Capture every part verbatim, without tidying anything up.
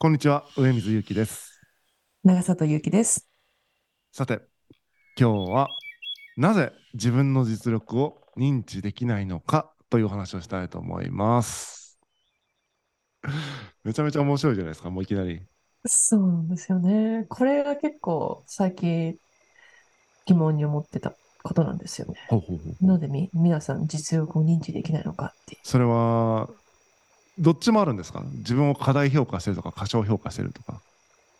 こんにちは、上水ゆうきです。長里ゆうきです。さて、今日はなぜ自分の実力を認知できないのかというお話をしたいと思います。めちゃめちゃ面白いじゃないですか、もういきなり。そうなんですよね。これが結構最近疑問に思ってたことなんですよね。ほうほうほう。なのでみ皆さん実力を認知できないのかっていう。それはどっちもあるんですか？自分を過大評価してるとか過小評価してるとか。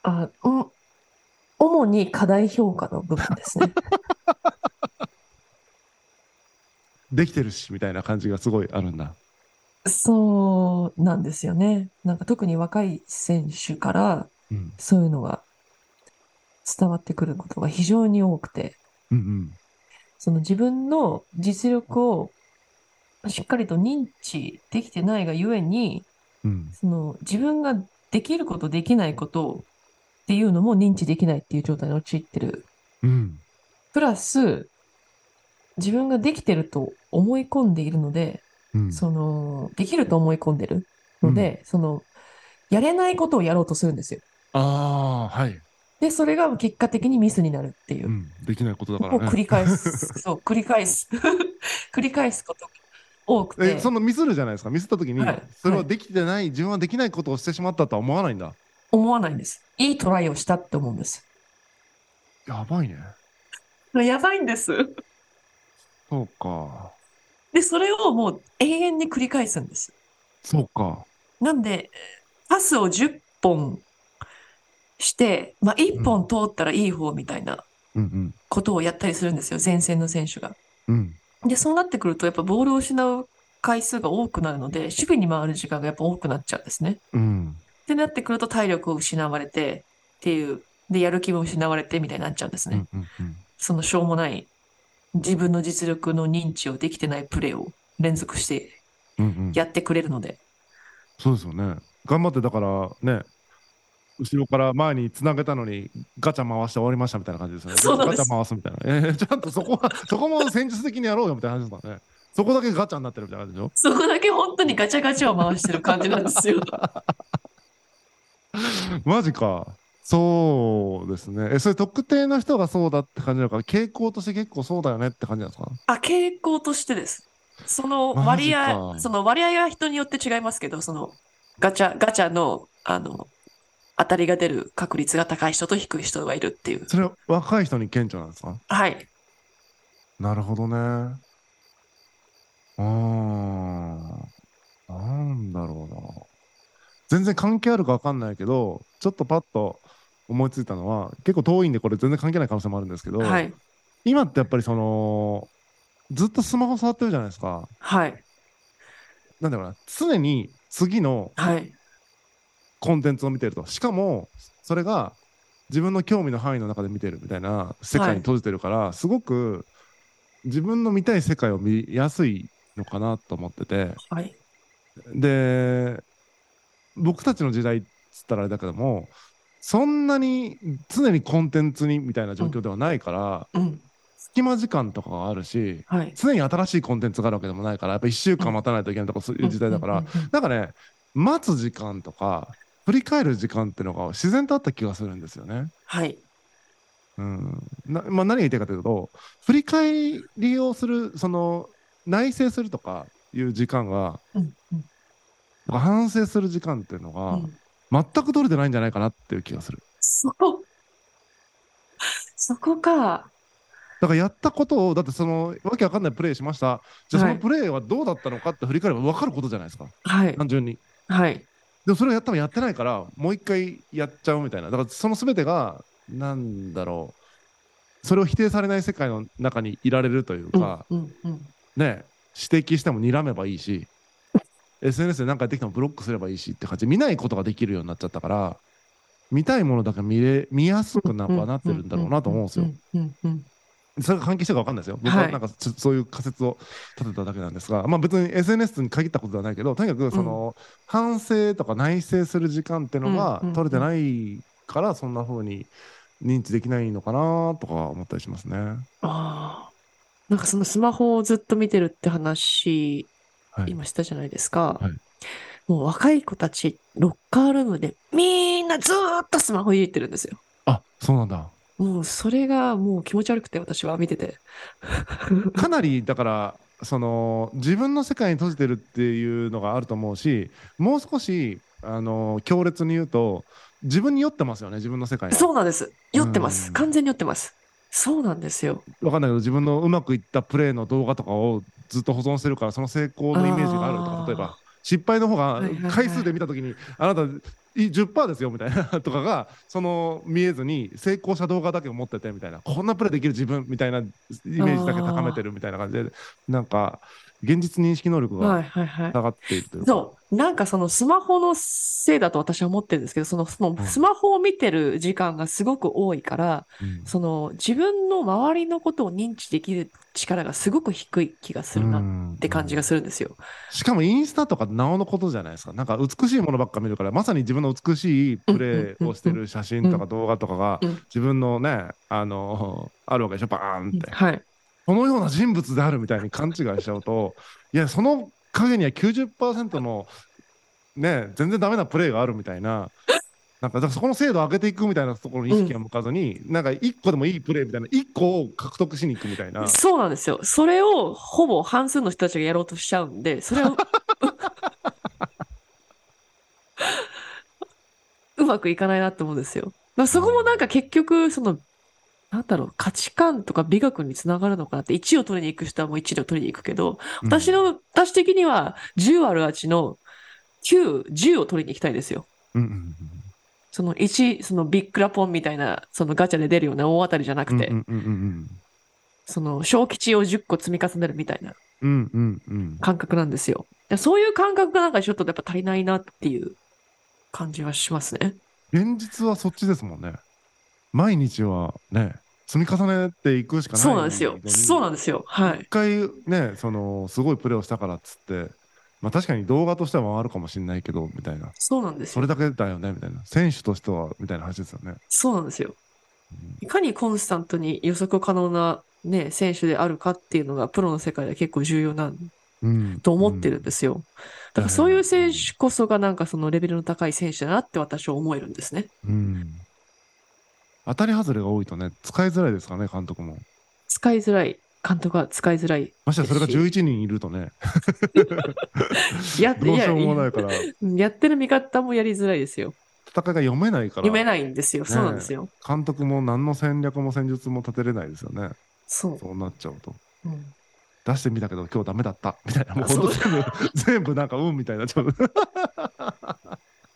あ、うん、主に過大評価の部分ですね。できてるしみたいな感じがすごいあるんだ。そうなんですよね。なんか特に若い選手からそういうのが伝わってくることが非常に多くて、うんうん、その自分の実力をしっかりと認知できてないがゆえに、うん、その自分ができることできないことっていうのも認知できないっていう状態に陥ってる、うん、プラス自分ができてると思い込んでいるので、うん、そのできると思い込んでるので、うん、そのやれないことをやろうとするんですよ。ああ、はい。でそれが結果的にミスになるっていう、うん、できないことだからね。を繰り返す。そう、繰り返す。繰り返すことが多くて。え、そのミスるじゃないですか。ミスった時に、はい、それはできてない、はい、自分はできないことをしてしまったとは思わないんだ。思わないんです。いいトライをしたって思うんです。やばいね。やばいんです。そうか。でそれをもう永遠に繰り返すんです。そうか。なんでパスをじゅっぽんして、まあ、いっぽん通ったらいい方みたいなことをやったりするんですよ、前線の選手が、うん、でそうなってくるとやっぱボールを失う回数が多くなるので守備に回る時間がやっぱ多くなっちゃうんですね、うん、ってなってくると体力を失われてっていうでやる気も失われてみたいになっちゃうんですね、うんうんうん、そのしょうもない自分の実力の認知をできてないプレーを連続してやってくれるので、うんうん、そうですよね。頑張ってだからね、後ろから前につなげたのにガチャ回して終わりましたみたいな感じですよね。そうなんです。ガチャ回すみたいな、えー、ちゃんとそこはそこも戦術的にやろうよみたいな話ですからね。そこだけガチャになってるみたいな感じでしょ。そこだけ本当にガチャガチャを回してる感じなんですよ。マジか。そうですね。え、それ特定の人がそうだって感じなのか、傾向として結構そうだよねって感じなんですか？あ、傾向としてです。その割合、その割合は人によって違いますけど、そのガチャガチャのあの当たりが出る確率が高い人と低い人がいるっていう。それは若い人に顕著なんですか？はい。なるほどね。ああ、なんだろうな。全然関係あるか分かんないけど、ちょっとパッと思いついたのは、結構遠いんでこれ全然関係ない可能性もあるんですけど、はい、今ってやっぱりそのずっとスマホ触ってるじゃないですか。はい。なんだろうな、常に次のコンテンツを見てると、しかもそれが自分の興味の範囲の中で見てるみたいな世界に閉じてるから、はい、すごく自分の見たい世界を見やすいのかなと思ってて、はい、で僕たちの時代っつったらあれだけども、そんなに常にコンテンツにみたいな状況ではないから、うんうん、隙間時間とかがあるし、はい、常に新しいコンテンツがあるわけでもないから、やっぱいっしゅうかん待たないといけないとか、そういう時代だから、うんうんうんうん、なんかね、待つ時間とか振り返る時間っていうのが自然とあった気がするんですよね。はい、うんなまあ、何が言いたいかというと、振り返りをする、その内省するとかいう時間が、うんうん、反省する時間っていうのが、うん、全く取れてないんじゃないかなっていう気がする。そこそこか。だからやったことを、だってそのわけわかんないプレイしました、じゃあそのプレイはどうだったのかって振り返れば分かることじゃないですか、はい、単純に、はい、でもそれをやったらやってないからもう一回やっちゃうみたいな。だからその全てがなんだろう、それを否定されない世界の中にいられるというか、うんうんうん、ね、指摘しても睨めばいいし、エスエヌエス で何かやってきてもブロックすればいいしって感じで、見ないことができるようになっちゃったから、見たいものだけ 見, れ見やすく な,、うん、なってるんだろうなと思うんですよ、うんうん、それが関係してるか分かんないですよ、僕はなんか、はい、そういう仮説を立てただけなんですが、まあ、別に エスエヌエス に限ったことではないけど、とにかくその、うん、反省とか内省する時間っていうのが取れてないから、うんうんうん、そんな風に認知できないのかなとか思ったりしますね。あ、なんかそのスマホをずっと見てるって話、はい、今したじゃないですか、はい、もう若い子たちロッカールームでみんなずーっとスマホいじってるんですよ。あ、そうなんだ。もうそれがもう気持ち悪くて、私は見ててかなりだからその自分の世界に閉じてるっていうのがあると思うし、もう少しあの強烈に言うと自分に酔ってますよね、自分の世界に。そうなんです、酔ってます、完全に酔ってます。そうなんですよ。分かんないけど自分のうまくいったプレーの動画とかをずっと保存してるから、その成功のイメージがあるとか、例えば失敗の方が回数で見たときに、はいはいはい、あなた じゅっパーセント ですよみたいなとかが、その見えずに成功した動画だけを持っててみたいな、こんなプレーできる自分みたいなイメージだけ高めてるみたいな感じで、なんか現実認識能力が下がっているというか、はいはいはい、そう、なんかそのスマホのせいだと私は思ってるんですけど、その、そのスマホを見てる時間がすごく多いから、うん、その自分の周りのことを認知できる力がすごく低い気がするなって感じがするんですよ、うんうん、しかもインスタとかなおのことじゃないですか。なんか美しいものばっか見るから、まさに自分の美しいプレーをしてる写真とか動画とかが自分のね、あのー、あるわけでしょ、バーンって、はい、このような人物であるみたいに勘違いしちゃうといや、その影には きゅうじゅっパーセント の、ね、全然ダメなプレーがあるみたいな、なんかだからそこの精度を上げていくみたいなところに意識が向かずに、うん、なんかいっこでもいいプレーみたいな、いっこを獲得しに行くみたいな。そうなんですよ。それをほぼ半数の人たちがやろうとしちゃうんで、それをうまくいかないなって思うんですよ。まあ、そこもなんか結局そのなんだろう、価値観とか美学につながるのかなって、いちを取りに行く人はもういちを取りに行くけど、私の、うん、私的にはじゅうあるうちのきゅう、じゅうを取りに行きたいですよ、うんうんうん、そのいち、そのビックラポンみたいなそのガチャで出るような大当たりじゃなくて、うんうんうんうん、その小吉をじゅっこ積み重ねるみたいな感覚なんですよ、うんうんうん、そういう感覚がなんかちょっとやっぱ足りないなっていう感じはしますね。現実はそっちですもんね。毎日はね積み重ねていくしかない。そうなんですよ。そうなんですよ。はい。一回ね、そのすごいプレーをしたからっつって、まあ確かに動画としてはあるかもしれないけどみたいな。そうなんですよ。それだけだよねみたいな。選手としてはみたいな話ですよね。そうなんですよ。いかにコンスタントに予測可能なね選手であるかっていうのがプロの世界では結構重要なんと思ってるんですよ。うん、だからそういう選手こそがなんかそのレベルの高い選手だなって私は思えるんですね。うん。当たり外れが多いとね、使いづらいですかね、監督も。使いづらい、監督は使いづらい。ましてそれがじゅういちにんいるとねやどうしようもないからやってる味方もやりづらいですよ。戦いが読めないから。読めないんですよ、ね、そうなんですよ。監督も何の戦略も戦術も立てれないですよね。そう、そうなっちゃうと、うん、出してみたけど今日ダメだったみたいな、もうほんと全部なんかうんみたいなちょっと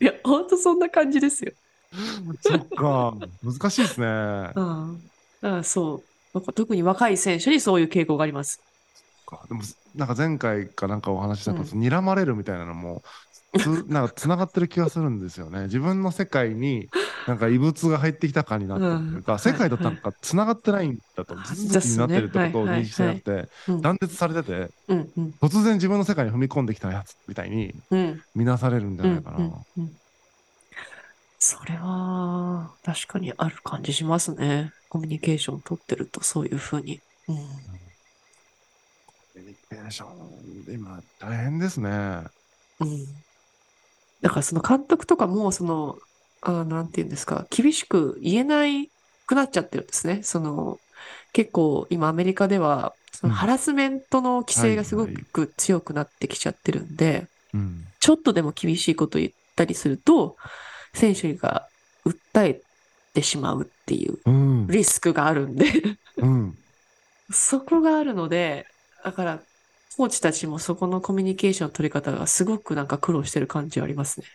いやほんとそんな感じですよそっか、難しいですね。うん、だからそう、なんか特に若い選手にそういう傾向があります。そっか、でもなんか前回かなんかお話ししたと、うん、睨まれるみたいなのもつなんか繋がってる気がするんですよね自分の世界になんか異物が入ってきたかになってるというか、うん、世界となんか繋がってないんだと、ずずきになってるってことを認識してなくて断絶されてて、うんうん、突然自分の世界に踏み込んできたやつみたいに見なされるんじゃないかな、うんうんうんうん。それは確かにある感じしますね。コミュニケーション取ってるとそういうふうに、うん、コミュニケーション今大変ですね、うん、だからその監督とかもそのあなんていうんですか、厳しく言えないくなっちゃってるんですね。その結構今アメリカではそのハラスメントの規制がすごく強くなってきちゃってるんで、うんはいはいうん、ちょっとでも厳しいこと言ったりすると選手が訴えてしまうっていうリスクがあるんで、うん、そこがあるので、だからコーチたちもそこのコミュニケーションの取り方がすごくなんか苦労してる感じはありますね。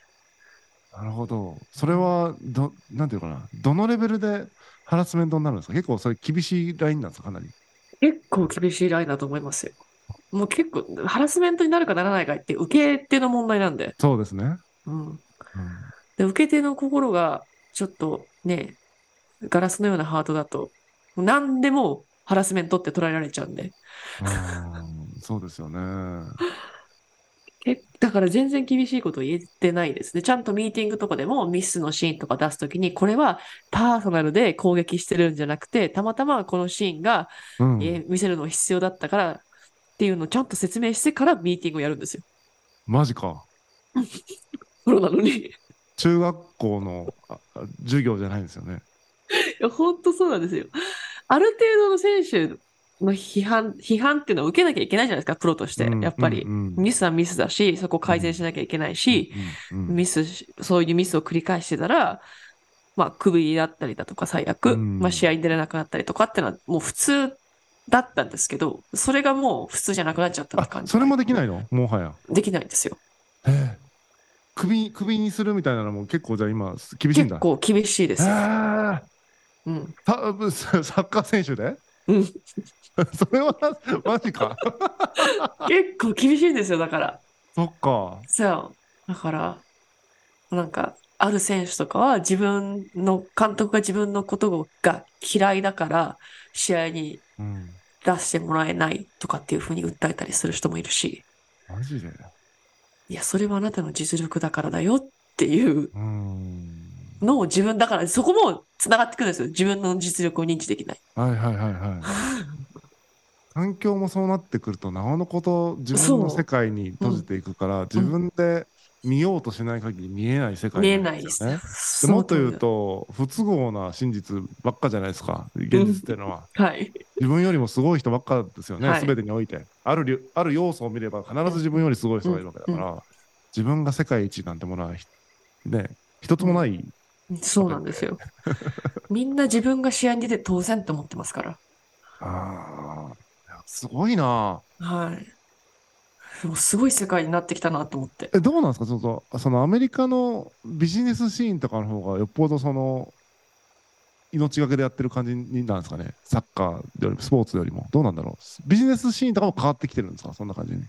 なるほど。それはどなんていうかな、どのレベルでハラスメントになるんですか。結構それ厳しいラインなんですか。かなり結構厳しいラインだと思いますよ。もう結構ハラスメントになるかならないかって受け手の問題なんで。そうですね、うんうん、で受け手の心がちょっとねガラスのようなハートだと何でもハラスメントって捉えられちゃうんで、あそうですよねえだから全然厳しいこと言えてないですね。ちゃんとミーティングとかでもミスのシーンとか出すときに、これはパーソナルで攻撃してるんじゃなくてたまたまこのシーンが、うん、え見せるの必要だったからっていうのをちゃんと説明してからミーティングをやるんですよ。マジかプロなのに中学校の授業じゃないんですよね。いや本当そうなんですよ。ある程度の選手の批判批判っていうのを受けなきゃいけないじゃないですか、プロとして、うんうんうん、やっぱりミスはミスだし、そこ改善しなきゃいけないし、うんうん、ミスそういうミスを繰り返してたら、まあ、クビだったりだとか最悪、うんまあ、試合に出れなくなったりとかっていうのはもう普通だったんですけど、それがもう普通じゃなくなっちゃったって感じ。それもできないの？もはやできないんですよ。えークビ、クビにするみたいなのも結構じゃあ今厳しいんだ。結構厳しいですよ、うん、サッカー選手で、うん、それはマジか結構厳しいんですよ。だからそっかそうだからなんかある選手とかは自分の監督が自分のことが嫌いだから試合に出してもらえないとかっていう風に訴えたりする人もいるし、マジでいやそれはあなたの実力だからだよっていうのを自分だから、そこもつながってくるんですよ、自分の実力を認知できない。はいはいはいはい環境もそうなってくるとなおのこと自分の世界に閉じていくから、うん、自分で見ようとしない限り見えない世界になるんですよね。見えないですね。でもっと言うと不都合な真実ばっかじゃないですか、現実っていうのは、うんはい、自分よりもすごい人ばっかですよね、はい、全てにおいてある、ある要素を見れば必ず自分よりすごい人がいるわけだから、うん、自分が世界一なんてものはね一つもない、うん、そうなんですよみんな自分が試合に出て当然と思ってますから。ああ、すごいな。はいもうすごい世界になってきたなと思って。えどうなんですか、ちょっとそのアメリカのビジネスシーンとかの方がよっぽどその命がけでやってる感じになんですかね、サッカーよりもスポーツよりも。どうなんだろう、ビジネスシーンとかも変わってきてるんですか、そんな感じに。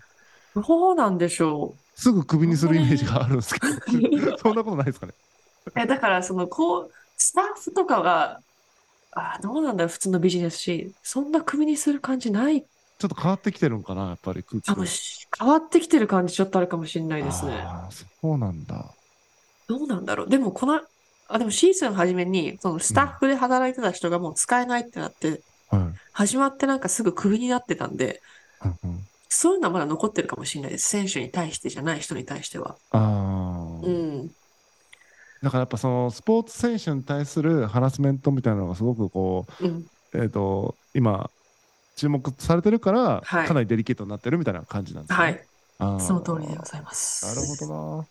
どうなんでしょう、すぐクビにするイメージがあるんですけどそんなことないですかねえだからそのこうスタッフとかがあどうなんだろう、普通のビジネスシーンそんなクビにする感じない、ちょっと変わってきてるんかな、やっぱり空気多分変わってきてる感じちょっとあるかもしれないですね。あそうなんだ。どうなんだろう。でもこのあでもシーズンの初めにそのスタッフで働いてた人がもう使えないってなって、うん、始まってなんかすぐクビになってたんで、うんうん、そういうのはまだ残ってるかもしれないです、選手に対してじゃない人に対しては。あ、うん、だからやっぱそのスポーツ選手に対するハラスメントみたいなのがすごくこう、うん、えーと今注目されてるから、はい、かなりデリケートになってるみたいな感じなんですね。はい、あその通りでございます。なるほど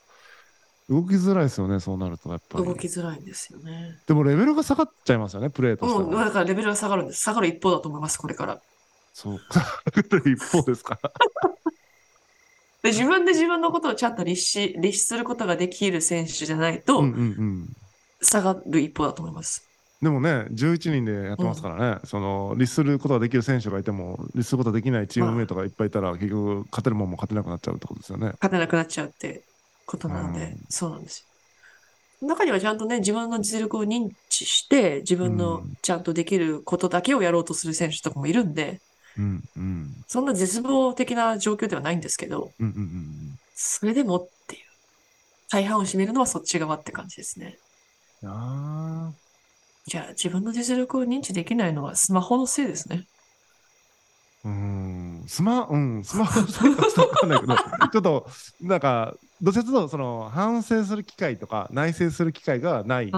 な。動きづらいですよね、そうなるとやっぱり動きづらいんですよね。でもレベルが下がっちゃいますよね、プレーとしては。うん、だからレベルが下がるんです、下がる一方だと思います、これから。そう下がる一方ですかで自分で自分のことをちゃんと立志立志することができる選手じゃないと、うんうんうん、下がる一方だと思います。でもねじゅういちにんでやってますからね、うん、その律することができる選手がいても律することができないチームメイトがいっぱいいたら、はい、結局勝てるもんも勝てなくなっちゃうってことですよね。勝てなくなっちゃうってことなので、うん、そうなんですよ。中にはちゃんとね自分の実力を認知して自分のちゃんとできることだけをやろうとする選手とかもいるんで、うんうん、そんな絶望的な状況ではないんですけど、うんうんうん、それでもっていう大半を占めるのはそっち側って感じですね。あーじゃあ自分の実力を認知できないのはスマホのせいですね。うーんスマ、うん、スマホのせいかちょっと分かんないけどちょっとなんかどちらかというとその反省する機会とか内省する機会がない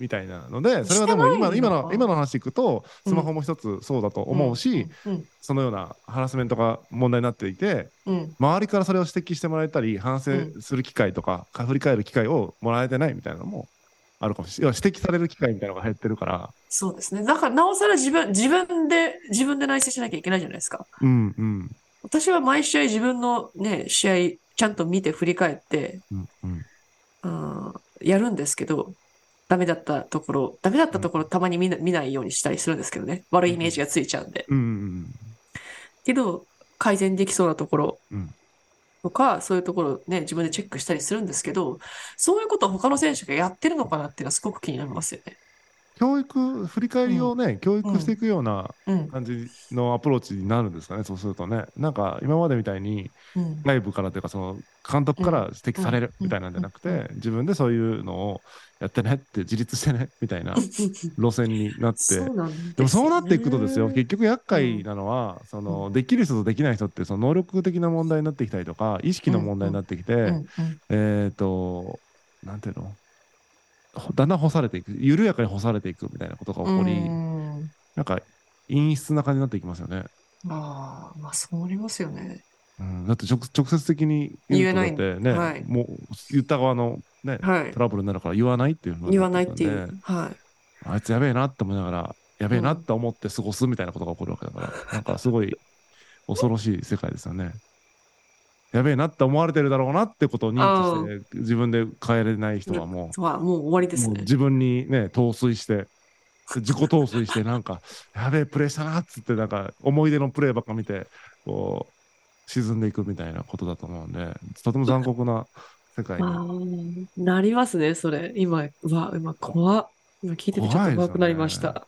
みたいなので、ああそれはでも 今, 今, の今の話いくとスマホも一つそうだと思うし、うんうんうん、そのようなハラスメントが問題になっていて、うん、周りからそれを指摘してもらえたり反省する機会とか、うん、振り返る機会をもらえてないみたいなのもあるかもしれない。指摘される機会みたいなのが減ってるから。そうですね。だからなおさら自分自分で自分で内省しなきゃいけないじゃないですか。うんうん。私は毎試合自分のね試合ちゃんと見て振り返って、うんうん、うんやるんですけど、ダメだったところダメだったところたまに見な、見ないようにしたりするんですけどね。悪いイメージがついちゃうんで。うんうん。けど改善できそうなところ。うんとかそういうところね自分でチェックしたりするんですけど、そういうことを他の選手がやってるのかなっていうのはすごく気になりますよね。教育振り返りをね、うん、教育していくような感じのアプローチになるんですかね、うん、そうするとね、なんか今までみたいに外部からというかその監督から指摘されるみたいなんじゃなくて、自分でそういうのをやってねって自立してねみたいな路線になってそうなん で,、ね、でもそうなっていくとですよ、結局厄介なのは、うん、そのできる人とできない人ってその能力的な問題になってきたりとか意識の問題になってきて、うんうん、えっ、ー、となんていうの、だんだん干されていく、緩やかに干されていくみたいなことが起こり、んなんか陰湿な感じになっていきますよね。ああ、まあそうなりますよね。うん、だって 直, 直接的に言えないってね、はい、もう言った側の、ね、はい、トラブルになるから言わないっていうの、ね、言わないっていう、はい、あいつやべえなって思いながらやべえなって思って過ごすみたいなことが起こるわけだから、うん、なんかすごい恐ろしい世界ですよね。やべえなって思われてるだろうなってことを認知して自分で変えれない人はもう、もう終わりですね。もう自分にね陶酔して自己陶酔してなんかやべえプレーしたなっつってなんか思い出のプレーばっか見てこう沈んでいくみたいなことだと思うんで、とても残酷な世界になりますねそれ。今は今怖っ、今聞いててちょっと怖くなりました。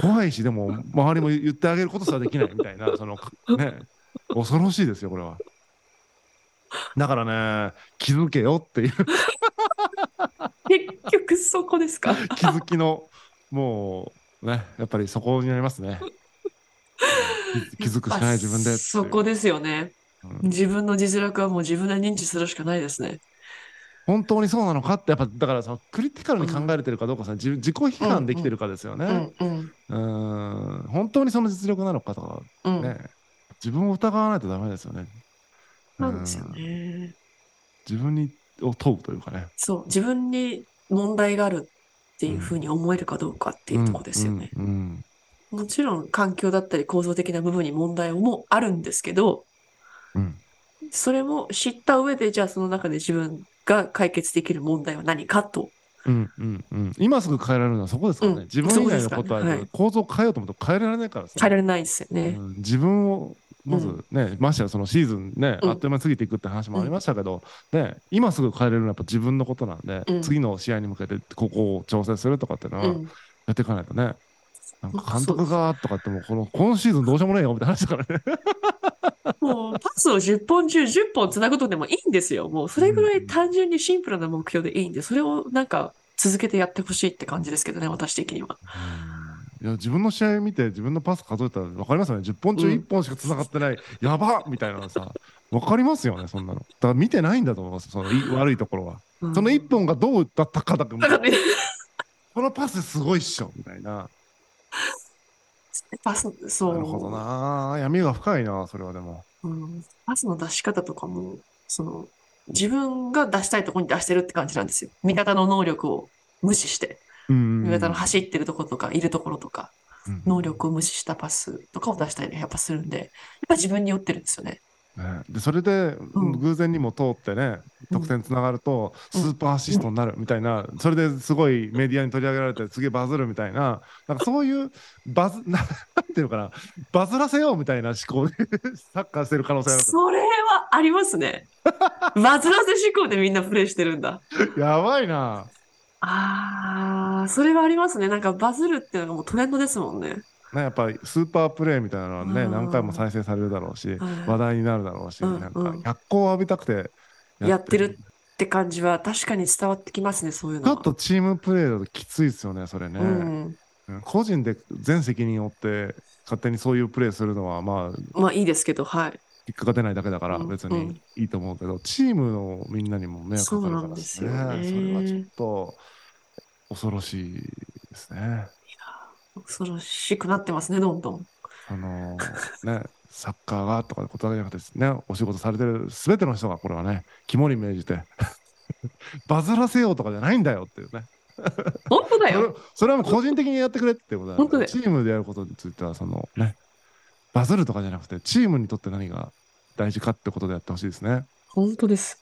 怖いですよね。怖いしでも周りも言ってあげることすらできないみたいなそのね恐ろしいですよこれは。だからね気づけよっていう結局そこですか気づきのもうねやっぱりそこになりますね気づくしかない自分でそこですよね、うん、自分の実力はもう自分で認知するしかないですね。本当にそうなのかってやっぱだからさクリティカルに考えれてるかどうかさ、うん、自己批判できてるかですよね、うんうん、うーん本当にその実力なのかとか、うん、ね自分を疑わないとダメですよね。なんですよね、自分にを問うというかね、そう自分に問題があるっていうふうに思えるかどうかっていうところですよね、うんうんうん、もちろん環境だったり構造的な部分に問題もあるんですけど、うん、それも知った上でじゃあその中で自分が解決できる問題は何かと、うんうんうん、今すぐ変えられるのはそこですからね、うん、自分以外のことは、ねはい、構造を変えようと思うと変えられないから、ね、変えられないですよね、うん、自分をまずね、うん、ましてはそのシーズンね、うん、あっという間に過ぎていくって話もありましたけど、うんね、今すぐ変えれるのはやっぱ自分のことなんで、うん、次の試合に向けてここを調整するとかっていうのはやっていかないとね、うん、なんか監督がとかってもうこの今シーズンどうしようもないよみたいな話だからねもうパスをじゅっぽん中じゅっぽんつなぐとでもいいんですよ。もうそれぐらい単純にシンプルな目標でいいんで、それをなんか続けてやってほしいって感じですけどね私的には、うんいや自分の試合見て自分のパス数えたら分かりますよね。じゅっぽん中いっぽんしかつながってない、うん、やばっみたいなのさ分かりますよねそんなの。だから見てないんだと思いますそのい悪いところは、うん、そのいっぽんがどうだったかだけこのパスすごいっしょみたいなパスそうなるほどな闇が深いなそれはでも、うん、パスの出し方とかもその自分が出したいところに出してるって感じなんですよ。味方の能力を無視して味方の走ってるところとかいるところとか、うん、能力を無視したパスとかを出したりやっぱするんでやっぱ自分に酔ってるんですよね。ねでそれで、うん、偶然にも通ってね得点つながると、うん、スーパーアシストになるみたいな、うん、それですごいメディアに取り上げられてすげえバズるみたいな、なんかそういうバズなんていうのかなバズらせようみたいな思考でサッカーしてる可能性ある。それはありますねバズらせ思考でみんなプレイしてるんだやばいなあ。それはありますね。なんかバズるっていうのがもうトレンドですもんね。やっぱりスーパープレイみたいなのはね何回も再生されるだろうし、はい、話題になるだろうし、うんうん、なんか脚光を浴びたくてやってる、やってるって感じは確かに伝わってきますね。そういうのちょっとチームプレーだときついですよねそれね、うんうん、個人で全責任を負って勝手にそういうプレーするのはまあまあいいですけど、はい、結果が出ないだけだから別にいいと思うけど、うんうん、チームのみんなにも迷惑かかるから、ね、そうなんですよね。それはちょっと恐ろしいですね。いや恐ろしくなってますねどんどん。あのー、ねサッカーがとかことだけじゃなくてねお仕事されてる全ての人がこれはね肝に銘じてバズらせようとかじゃないんだよっていうね本当だよそれはもう個人的にやってくれってことだよ、ね、本当だよ。チームでやることについてはそのねバズるとかじゃなくてチームにとって何が大事かってことでやってほしいですね。本当です、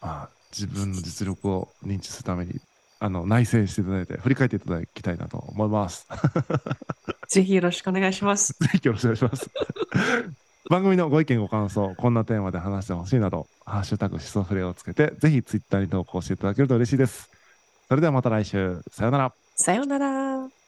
まあ、自分の実力を認知するためにあの内省していただいて振り返っていただきたいなと思いますぜひよろしくお願いしますぜひよろしくお願いします番組のご意見ご感想こんなテーマで話してほしいなどハッシュタグシソフレをつけてぜひツイッターに投稿していただけると嬉しいです。それではまた来週さよなら。さようなら。